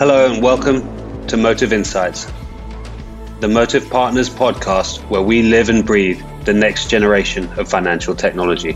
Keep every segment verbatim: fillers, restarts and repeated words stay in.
Hello and welcome to Motive Insights, the Motive Partners podcast where we live and breathe the next generation of financial technology.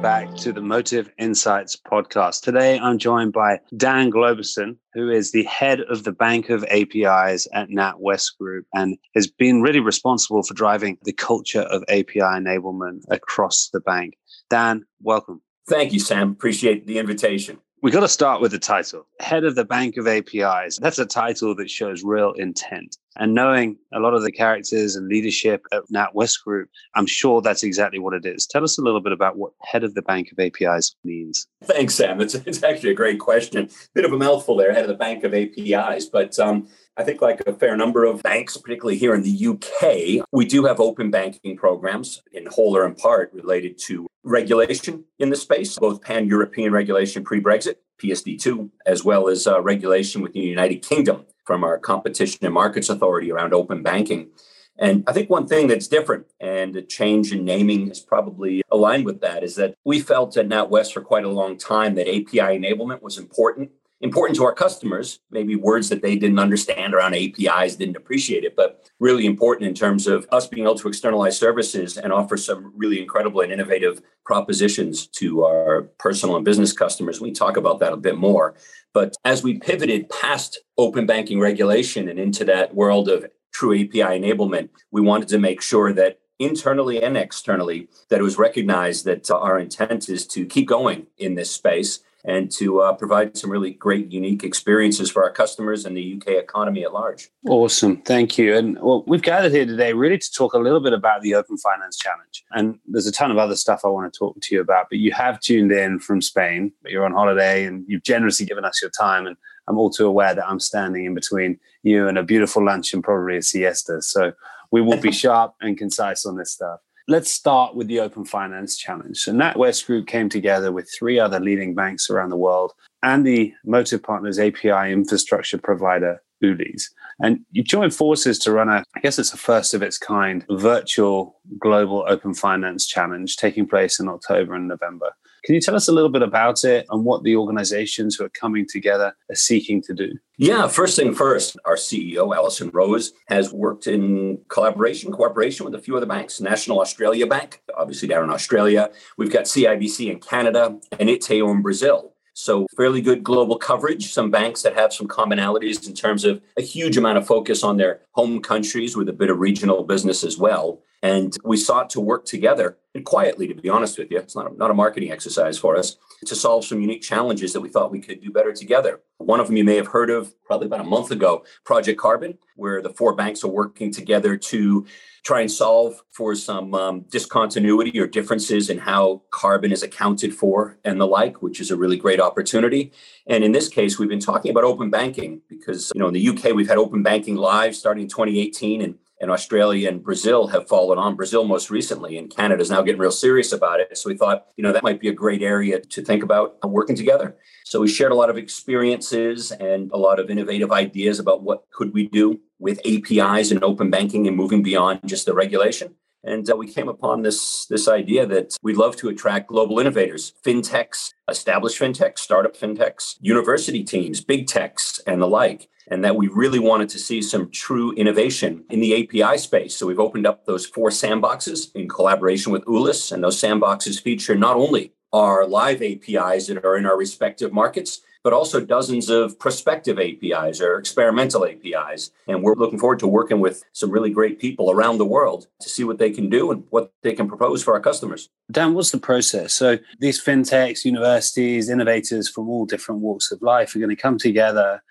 Back to the Motive Insights podcast. Today, I'm joined by Dan Globerson, who is the head of the Bank of A P Is at NatWest Group and has been really responsible for driving the culture of A P I enablement across the bank. Dan, welcome. Thank you, Sam. Appreciate the invitation. We got to start with the title. Head of the Bank of A P Is. That's a title that shows real intent. And knowing a lot of the characters and leadership at NatWest Group, I'm sure that's exactly what it is. Tell us a little bit about what head of the Bank of A P Is means. Thanks, Sam. It's, it's actually a great question. Bit of a mouthful there, head of the Bank of A P Is. But um, I think like a fair number of banks, particularly here in the U K, we do have open banking programs in whole or in part related to regulation in the space, both pan-European regulation pre-Brexit, P S D two, as well as uh, regulation within the United Kingdom from our Competition and Markets Authority around open banking. And I think one thing that's different, and the change in naming is probably aligned with that, is that we felt at NatWest for quite a long time that A P I enablement was important, important to our customers, maybe words that they didn't understand around A P Is, didn't appreciate it, but really important in terms of us being able to externalize services and offer some really incredible and innovative propositions to our personal and business customers. We talk about that a bit more. But as we pivoted past open banking regulation and into that world of true A P I enablement, we wanted to make sure that internally and externally, that it was recognized that our intent is to keep going in this space and to uh, provide some really great, unique experiences for our customers and the U K economy at large. Awesome. Thank you. And well, we've gathered here today really to talk a little bit about the Open Finance Challenge. And there's a ton of other stuff I want to talk to you about, but you have tuned in from Spain, but you're on holiday and you've generously given us your time. And I'm all too aware that I'm standing in between you and a beautiful lunch and probably a siesta. So we will be sharp and concise on this stuff. Let's start with the Open Finance Challenge. So NatWest Group came together with three other leading banks around the world and the Motive Partners A P I infrastructure provider, Ulis. And you joined forces to run a, I guess it's a first of its kind, virtual global Open Finance Challenge taking place in October and November. Can you tell us a little bit about it and what the organizations who are coming together are seeking to do? Yeah, first thing first, our C E O, Alison Rose, has worked in collaboration, cooperation with a few other banks, National Australia Bank, obviously down in Australia. We've got C I B C in Canada and Itaú in Brazil. So fairly good global coverage, some banks that have some commonalities in terms of a huge amount of focus on their home countries with a bit of regional business as well. And we sought to work together and quietly, to be honest with you, it's not a, not a marketing exercise for us, to solve some unique challenges that we thought we could do better together. One of them you may have heard of probably about a month ago, Project Carbon, where the four banks are working together to try and solve for some um, discontinuity or differences in how carbon is accounted for and the like, which is a really great opportunity. And in this case, we've been talking about open banking because, you know, in the U K, we've had open banking live starting in twenty eighteen and And Australia and Brazil have followed on. Brazil most recently, and Canada is now getting real serious about it. So we thought, you know, that might be a great area to think about working together. So we shared a lot of experiences and a lot of innovative ideas about what could we do with A P Is and open banking and moving beyond just the regulation. And uh, we came upon this, this idea that we'd love to attract global innovators, fintechs, established fintechs, startup fintechs, university teams, big techs, and the like. And that we really wanted to see some true innovation in the A P I space. So we've opened up those four sandboxes in collaboration with Ulis. And those sandboxes feature not only our live A P Is that are in our respective markets, but also dozens of prospective A P Is or experimental A P Is. And we're looking forward to working with some really great people around the world to see what they can do and what they can propose for our customers. Dan, what's the process? So these fintechs, universities, innovators from all different walks of life are going to come together,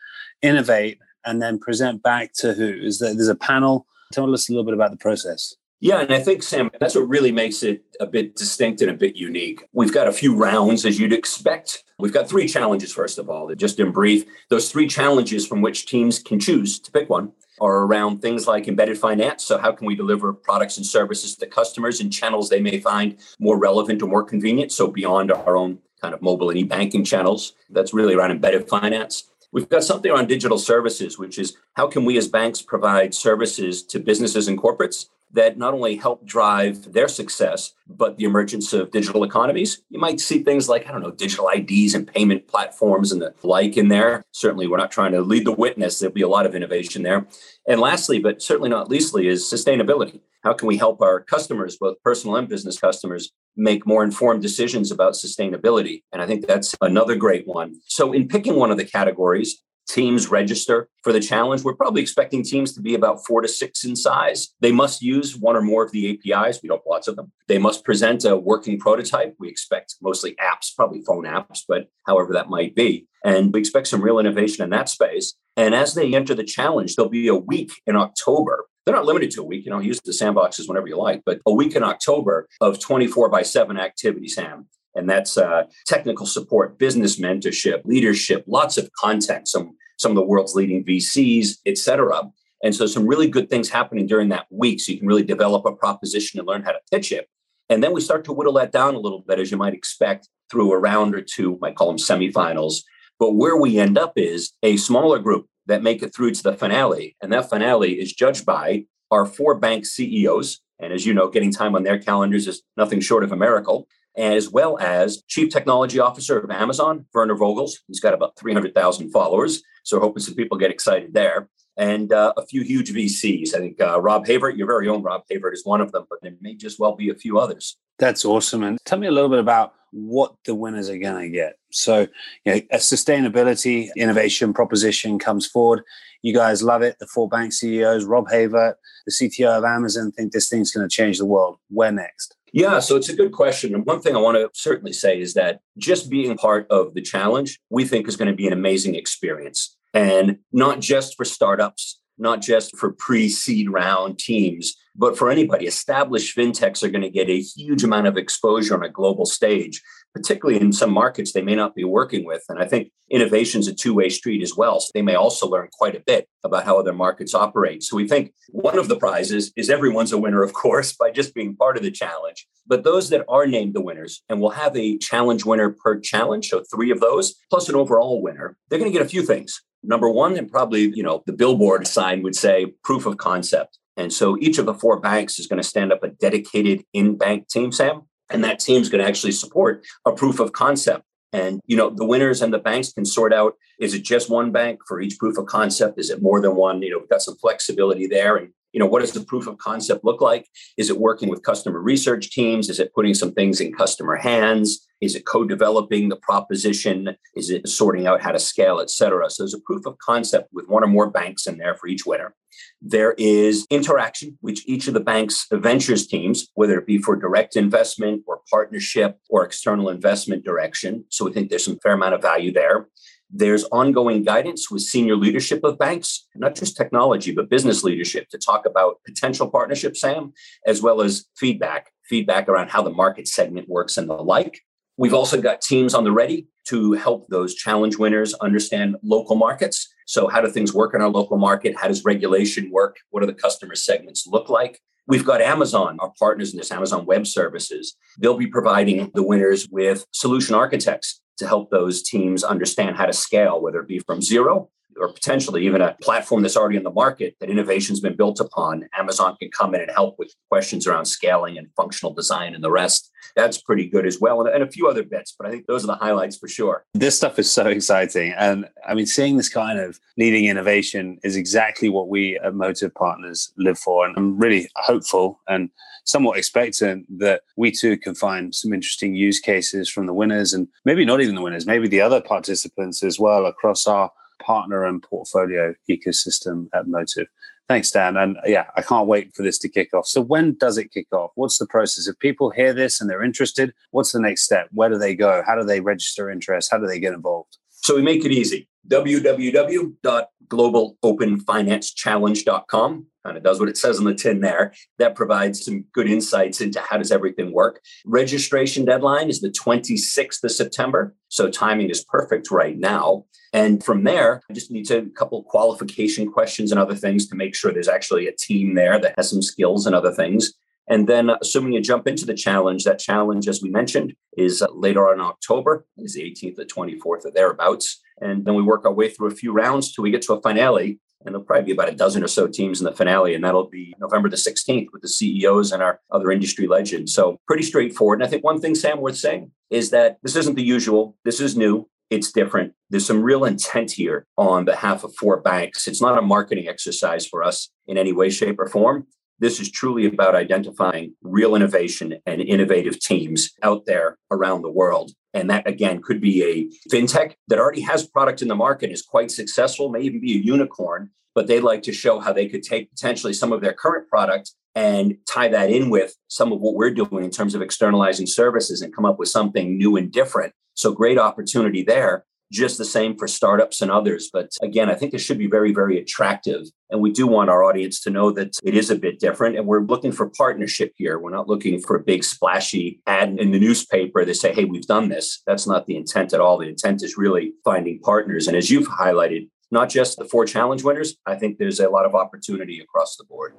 innovate, and then present back to who? Is there, there's a panel. Tell us a little bit about the process. Yeah, and I think, Sam, that's what really makes it a bit distinct and a bit unique. We've got a few rounds, as you'd expect. We've got three challenges, first of all, just in brief. Those three challenges from which teams can choose to pick one are around things like embedded finance. So how can we deliver products and services to customers in channels they may find more relevant or more convenient? So beyond our own kind of mobile and e-banking channels, that's really around embedded finance. We've got something on digital services, which is how can we as banks provide services to businesses and corporates that not only help drive their success, but the emergence of digital economies. You might see things like, I don't know, digital I Ds and payment platforms and the like in there. Certainly, we're not trying to lead the witness. There'll be a lot of innovation there. And lastly, but certainly not leastly, is sustainability. How can we help our customers, both personal and business customers, make more informed decisions about sustainability? And I think that's another great one. So in picking one of the categories, teams register for the challenge. We're probably expecting teams to be about four to six in size. They must use one or more of the A P Is. We don't have lots of them. They must present a working prototype. We expect mostly apps, probably phone apps, but however that might be. And we expect some real innovation in that space. And as they enter the challenge, there'll be a week in October. They're not limited to a week. You know, use the sandboxes whenever you like, but a week in October of twenty-four by seven activity, Sam. And that's uh, technical support, business mentorship, leadership, lots of content, some, some of the world's leading V Cs, et cetera. And so some really good things happening during that week. So you can really develop a proposition and learn how to pitch it. And then we start to whittle that down a little bit, as you might expect, through a round or two, I call them semifinals. But where we end up is a smaller group that make it through to the finale. And that finale is judged by our four bank C E Os. And as you know, getting time on their calendars is nothing short of a miracle. As well as Chief Technology Officer of Amazon, Werner Vogels. He's got about three hundred thousand followers. So hoping some people get excited there. And uh, a few huge V Cs. I think uh, Rob Havert, your very own Rob Havert, is one of them, but there may just well be a few others. That's awesome. And tell me a little bit about what the winners are going to get. So you know, a sustainability innovation proposition comes forward. You guys love it. The four bank C E Os, Rob Havert, the C T O of Amazon, think this thing's going to change the world. Where next? Yeah, so it's a good question. And one thing I want to certainly say is that just being part of the challenge, we think is going to be an amazing experience. And not just for startups, not just for pre-seed round teams, but for anybody. Established fintechs are going to get a huge amount of exposure on a global stage, particularly in some markets they may not be working with. And I think innovation is a two-way street as well. So they may also learn quite a bit about how other markets operate. So we think one of the prizes is everyone's a winner, of course, by just being part of the challenge. But those that are named the winners, and we'll have a challenge winner per challenge, so three of those, plus an overall winner, they're going to get a few things. Number one, and probably, you know, the billboard sign would say proof of concept. And so each of the four banks is going to stand up a dedicated in-bank team, Sam. And that team's going to actually support a proof of concept. And, you know, the winners and the banks can sort out, is it just one bank for each proof of concept? Is it more than one? You know, we've got some flexibility there. And, you know, what does the proof of concept look like? Is it working with customer research teams? Is it putting some things in customer hands? Is it co-developing the proposition? Is it sorting out how to scale, et cetera? So there's a proof of concept with one or more banks in there for each winner. There is interaction, which each of the bank's ventures teams, whether it be for direct investment or partnership or external investment direction. So we think there's some fair amount of value there. There's ongoing guidance with senior leadership of banks, not just technology, but business leadership to talk about potential partnerships, Sam, as well as feedback, feedback around how the market segment works and the like. We've also got teams on the ready to help those challenge winners understand local markets. So how do things work in our local market? How does regulation work? What do the customer segments look like? We've got Amazon, our partners in this, Amazon Web Services. They'll be providing the winners with solution architects to help those teams understand how to scale, whether it be from zero or potentially even a platform that's already in the market that innovation's been built upon. Amazon can come in and help with questions around scaling and functional design and the rest. That's pretty good as well. And a few other bits, but I think those are the highlights for sure. This stuff is so exciting. And I mean, seeing this kind of leading innovation is exactly what we at Motive Partners live for. And I'm really hopeful and somewhat expectant that we too can find some interesting use cases from the winners and maybe not even the winners, maybe the other participants as well across our partner and portfolio ecosystem at Motive. Thanks, Dan. And yeah, I can't wait for this to kick off. So when does it kick off? What's the process? If people hear this and they're interested, what's the next step? Where do they go? How do they register interest? How do they get involved? So we make it easy. w w w dot global open finance challenge dot com. Kind of does what it says on the tin there. That provides some good insights into how does everything work. Registration deadline is the twenty-sixth of September. So timing is perfect right now. And from there, I just need to, a couple qualification questions and other things to make sure there's actually a team there that has some skills and other things. And then assuming you jump into the challenge, that challenge, as we mentioned, is later on in October, is the eighteenth, the twenty-fourth or thereabouts. And then we work our way through a few rounds till we get to a finale. And there'll probably be about a dozen or so teams in the finale. And that'll be November the sixteenth with the C E Os and our other industry legends. So pretty straightforward. And I think one thing, Sam, worth saying is that this isn't the usual. This is new. It's different. There's some real intent here on behalf of four banks. It's not a marketing exercise for us in any way, shape, or form. This is truly about identifying real innovation and innovative teams out there around the world. And that, again, could be a fintech that already has product in the market, is quite successful, may even be a unicorn, but they like to show how they could take potentially some of their current product and tie that in with some of what we're doing in terms of externalizing services and come up with something new and different. So great opportunity there. Just the same for startups and others. But again, I think this should be very, very attractive. And we do want our audience to know that it is a bit different. And we're looking for partnership here. We're not looking for a big splashy ad in the newspaper that say, hey, we've done this. That's not the intent at all. The intent is really finding partners. And as you've highlighted, not just the four challenge winners, I think there's a lot of opportunity across the board.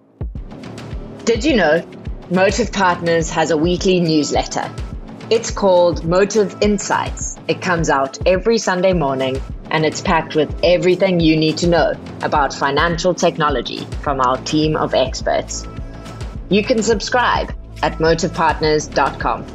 Did you know Motive Partners has a weekly newsletter? It's called Motive Insights. It comes out every Sunday morning and it's packed with everything you need to know about financial technology from our team of experts. You can subscribe at motive partners dot com.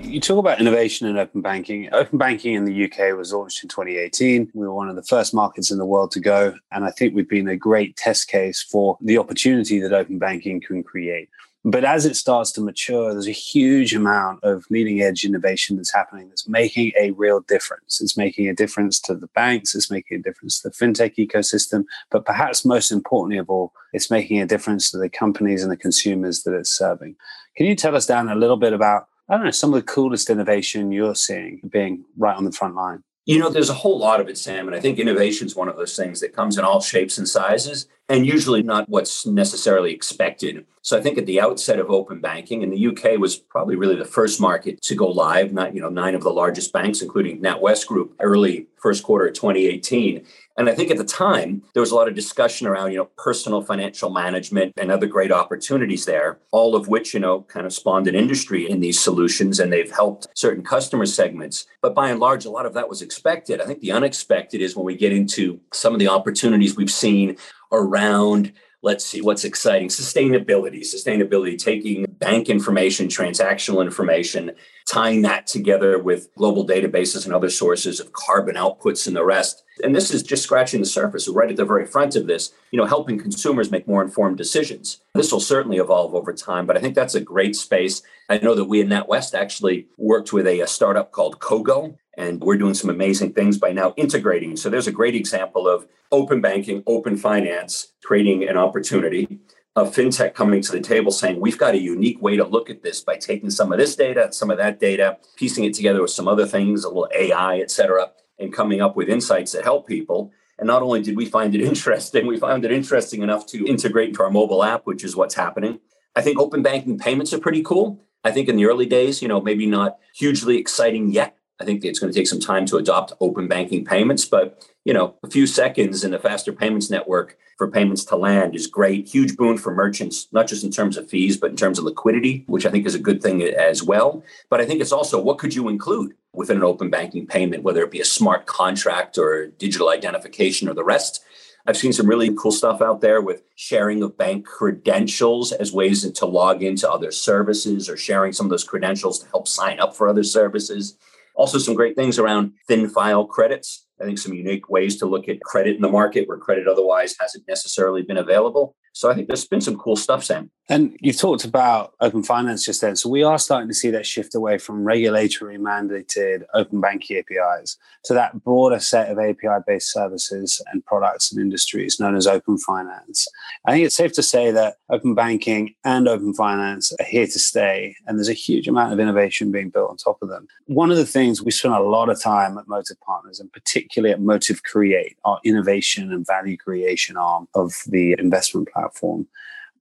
You talk about innovation in open banking. Open banking in the U K was launched in twenty eighteen. We were one of the first markets in the world to go. And I think we've been a great test case for the opportunity that open banking can create. But as it starts to mature, there's a huge amount of leading edge innovation that's happening that's making a real difference. It's making a difference to the banks. It's making a difference to the fintech ecosystem. But perhaps most importantly of all, it's making a difference to the companies and the consumers that it's serving. Can you tell us, Dan, a little bit about, I don't know, some of the coolest innovation you're seeing being right on the front line? You know, there's a whole lot of it, Sam, and I think innovation is one of those things that comes in all shapes and sizes and usually not what's necessarily expected. So I think at the outset of open banking, and the U K was probably really the first market to go live, not, you know, nine of the largest banks, including NatWest Group, early first quarter of twenty eighteen. And I think at the time, there was a lot of discussion around, you know, personal financial management and other great opportunities there, all of which, you know, kind of spawned an industry in these solutions, and they've helped certain customer segments. But by and large, a lot of that was expected. I think the unexpected is when we get into some of the opportunities we've seen around, let's see, what's exciting, sustainability, sustainability, taking bank information, transactional information, tying that together with global databases and other sources of carbon outputs and the rest. And this is just scratching the surface. We're right at the very front of this, you know, helping consumers make more informed decisions. This will certainly evolve over time, but I think that's a great space. I know that we in NatWest actually worked with a, a startup called Kogo, and we're doing some amazing things by now integrating. So there's a great example of open banking, open finance, creating an opportunity of fintech coming to the table saying, we've got a unique way to look at this by taking some of this data, some of that data, piecing it together with some other things, a little A I, et cetera, and coming up with insights that help people. And not only did we find it interesting, we found it interesting enough to integrate into our mobile app, which is what's happening. I think open banking payments are pretty cool. I think in the early days, you know, maybe not hugely exciting yet. I think it's going to take some time to adopt open banking payments, but, you know, a few seconds in the faster payments network for payments to land is great. Huge boon for merchants, not just in terms of fees, but in terms of liquidity, which I think is a good thing as well. But I think it's also, what could you include within an open banking payment, whether it be a smart contract or digital identification or the rest? I've seen some really cool stuff out there with sharing of bank credentials as ways to log into other services, or sharing some of those credentials to help sign up for other services. Also, some great things around thin file credits. I think some unique ways to look at credit in the market where credit otherwise hasn't necessarily been available. So I think there's been some cool stuff, Sam. And you've talked about open finance just then. So we are starting to see that shift away from regulatory mandated open banking A P Is to that broader set of A P I-based services and products and industries known as open finance. I think it's safe to say that open banking and open finance are here to stay, and there's a huge amount of innovation being built on top of them. One of the things we spend a lot of time at Motive Partners, and particularly at Motive Create, our innovation and value creation arm of the investment platform, platform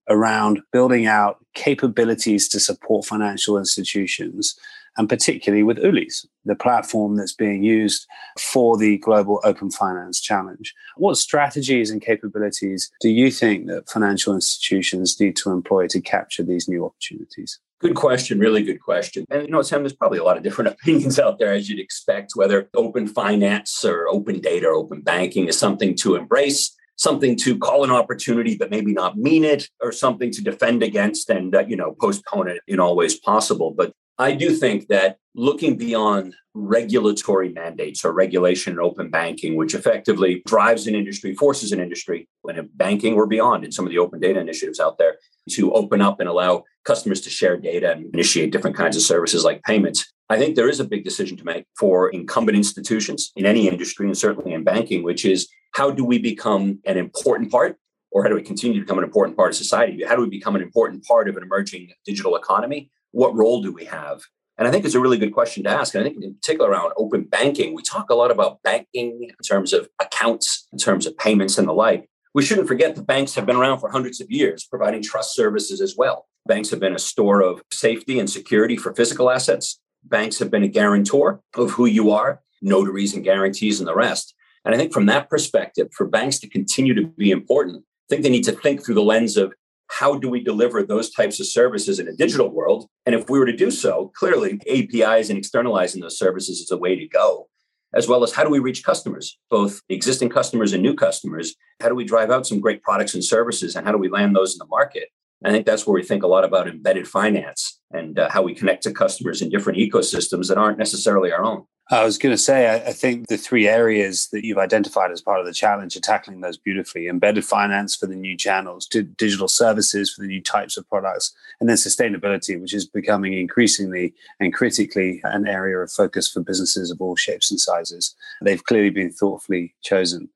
around building out capabilities to support financial institutions and particularly with Ulis, the platform that's being used for the Global Open Finance Challenge. What strategies and capabilities do you think that financial institutions need to employ to capture these new opportunities? Good question, really good question. And, you know, Sam, there's probably a lot of different opinions out there, as you'd expect, whether open finance or open data or open banking is something to embrace, something to call an opportunity but maybe not mean it, or something to defend against and, uh, you know, postpone it in all ways possible. But I do think that looking beyond regulatory mandates or regulation in open banking, which effectively drives an industry, forces an industry, and in banking or beyond, in some of the open data initiatives out there, to open up and allow customers to share data and initiate different kinds of services like payments. I think there is a big decision to make for incumbent institutions in any industry, and certainly in banking, which is how do we become an important part, or how do we continue to become an important part of society? How do we become an important part of an emerging digital economy? What role do we have? And I think it's a really good question to ask. And I think in particular around open banking, we talk a lot about banking in terms of accounts, in terms of payments and the like. We shouldn't forget the banks have been around for hundreds of years, providing trust services as well. Banks have been a store of safety and security for physical assets. Banks have been a guarantor of who you are, notaries and guarantees and the rest. And I think from that perspective, for banks to continue to be important, I think they need to think through the lens of how do we deliver those types of services in a digital world? And if we were to do so, clearly A P Is and externalizing those services is a way to go, as well as how do we reach customers, both existing customers and new customers? How do we drive out some great products and services, and how do we land those in the market? I think that's where we think a lot about embedded finance and uh, how we connect to customers in different ecosystems that aren't necessarily our own. I was going to say, I, I think the three areas that you've identified as part of the challenge are tackling those beautifully. Embedded finance for the new channels, di- digital services for the new types of products, and then sustainability, which is becoming increasingly and critically an area of focus for businesses of all shapes and sizes. They've clearly been thoughtfully chosen.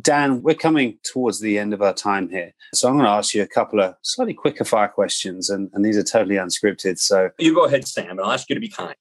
Dan, we're coming towards the end of our time here. So I'm going to ask you a couple of slightly quicker fire questions, and, and these are totally unscripted. So you go ahead, Sam, and I'll ask you to be kind.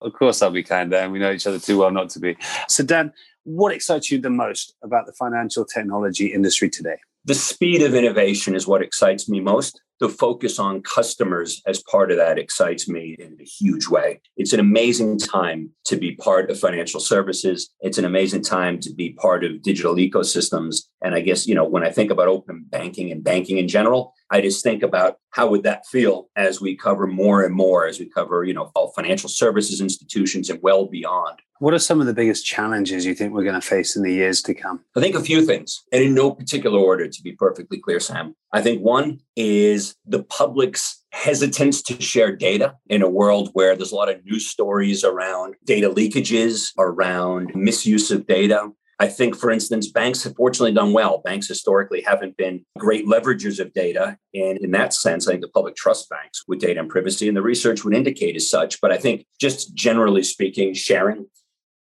Of course I'll be kind, Dan. We know each other too well not to be. So Dan, what excites you the most about the financial technology industry today? The speed of innovation is what excites me most. The focus on customers as part of that excites me in a huge way. It's an amazing time to be part of financial services. It's an amazing time to be part of digital ecosystems. And I guess, you know, when I think about open banking and banking in general, I just think about how would that feel as we cover more and more, as we cover, you know, all financial services institutions and well beyond. What are some of the biggest challenges you think we're going to face in the years to come? I think a few things, and in no particular order, to be perfectly clear, Sam. I think one is the public's hesitance to share data in a world where there's a lot of news stories around data leakages, around misuse of data. I think, for instance, banks have fortunately done well. Banks historically haven't been great leveragers of data. And in that sense, I think the public trusts banks with data and privacy, and the research would indicate as such. But I think just generally speaking, sharing.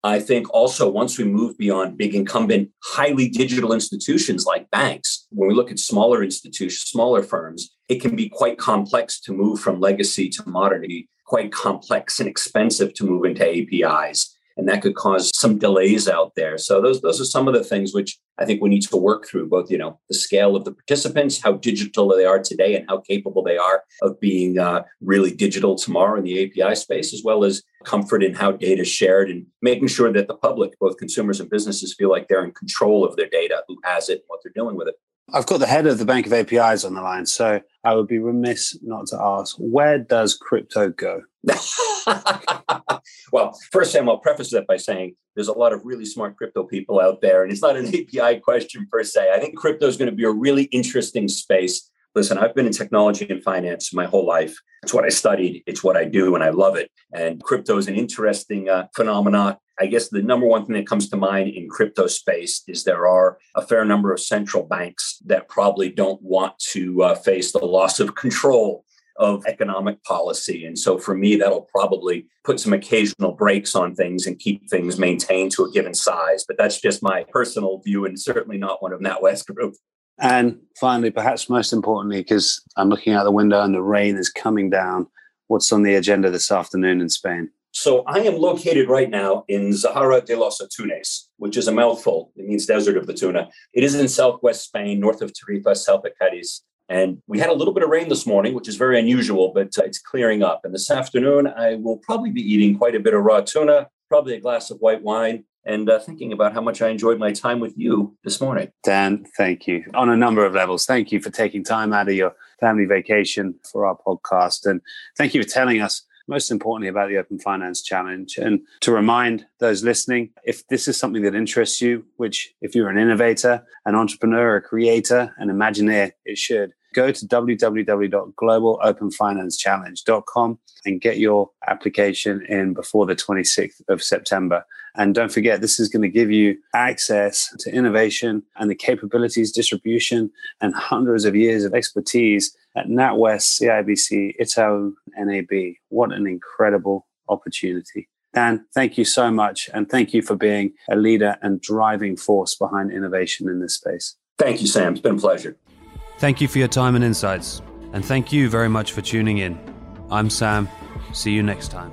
I think also once we move beyond big incumbent, highly digital institutions like banks, when we look at smaller institutions, smaller firms, it can be quite complex to move from legacy to modernity, quite complex and expensive to move into A P Is. And that could cause some delays out there. So those, those are some of the things which I think we need to work through, both, you know, the scale of the participants, how digital they are today and how capable they are of being uh, really digital tomorrow in the A P I space, as well as comfort in how data is shared and making sure that the public, both consumers and businesses, feel like they're in control of their data, who has it, and what they're doing with it. I've got the head of the Bank of A P Is on the line, so I would be remiss not to ask, where does crypto go? Well, first, Sam, I'll preface that by saying there's a lot of really smart crypto people out there, and it's not an A P I question per se. I think crypto is going to be a really interesting space. Listen, I've been in technology and finance my whole life. It's what I studied. It's what I do, and I love it. And crypto is an interesting uh, phenomenon. I guess the number one thing that comes to mind in crypto space is there are a fair number of central banks that probably don't want to uh, face the loss of control of economic policy. And so for me, that'll probably put some occasional brakes on things and keep things maintained to a given size. But that's just my personal view, and certainly not one of NatWest Group. And finally, perhaps most importantly, because I'm looking out the window and the rain is coming down, what's on the agenda this afternoon in Spain? So I am located right now in Zahara de los Atunes, which is a mouthful. It means desert of the tuna. It is in southwest Spain, north of Tarifa, south of Cadiz. And we had a little bit of rain this morning, which is very unusual, but uh, it's clearing up. And this afternoon, I will probably be eating quite a bit of raw tuna, probably a glass of white wine, and uh, thinking about how much I enjoyed my time with you this morning. Dan, thank you. On a number of levels, thank you for taking time out of your family vacation for our podcast. And thank you for telling us, most importantly, about the Open Finance Challenge. And to remind those listening, if this is something that interests you, which if you're an innovator, an entrepreneur, a creator, an Imagineer, it should. Go to w w w dot global open finance challenge dot com and get your application in before the twenty-sixth of September. And don't forget, this is going to give you access to innovation and the capabilities, distribution, and hundreds of years of expertise at NatWest, C I B C, Itaú, N A B. What an incredible opportunity. Dan, thank you so much. And thank you for being a leader and driving force behind innovation in this space. Thank you, Sam. It's been a pleasure. Thank you for your time and insights. And thank you very much for tuning in. I'm Sam. See you next time.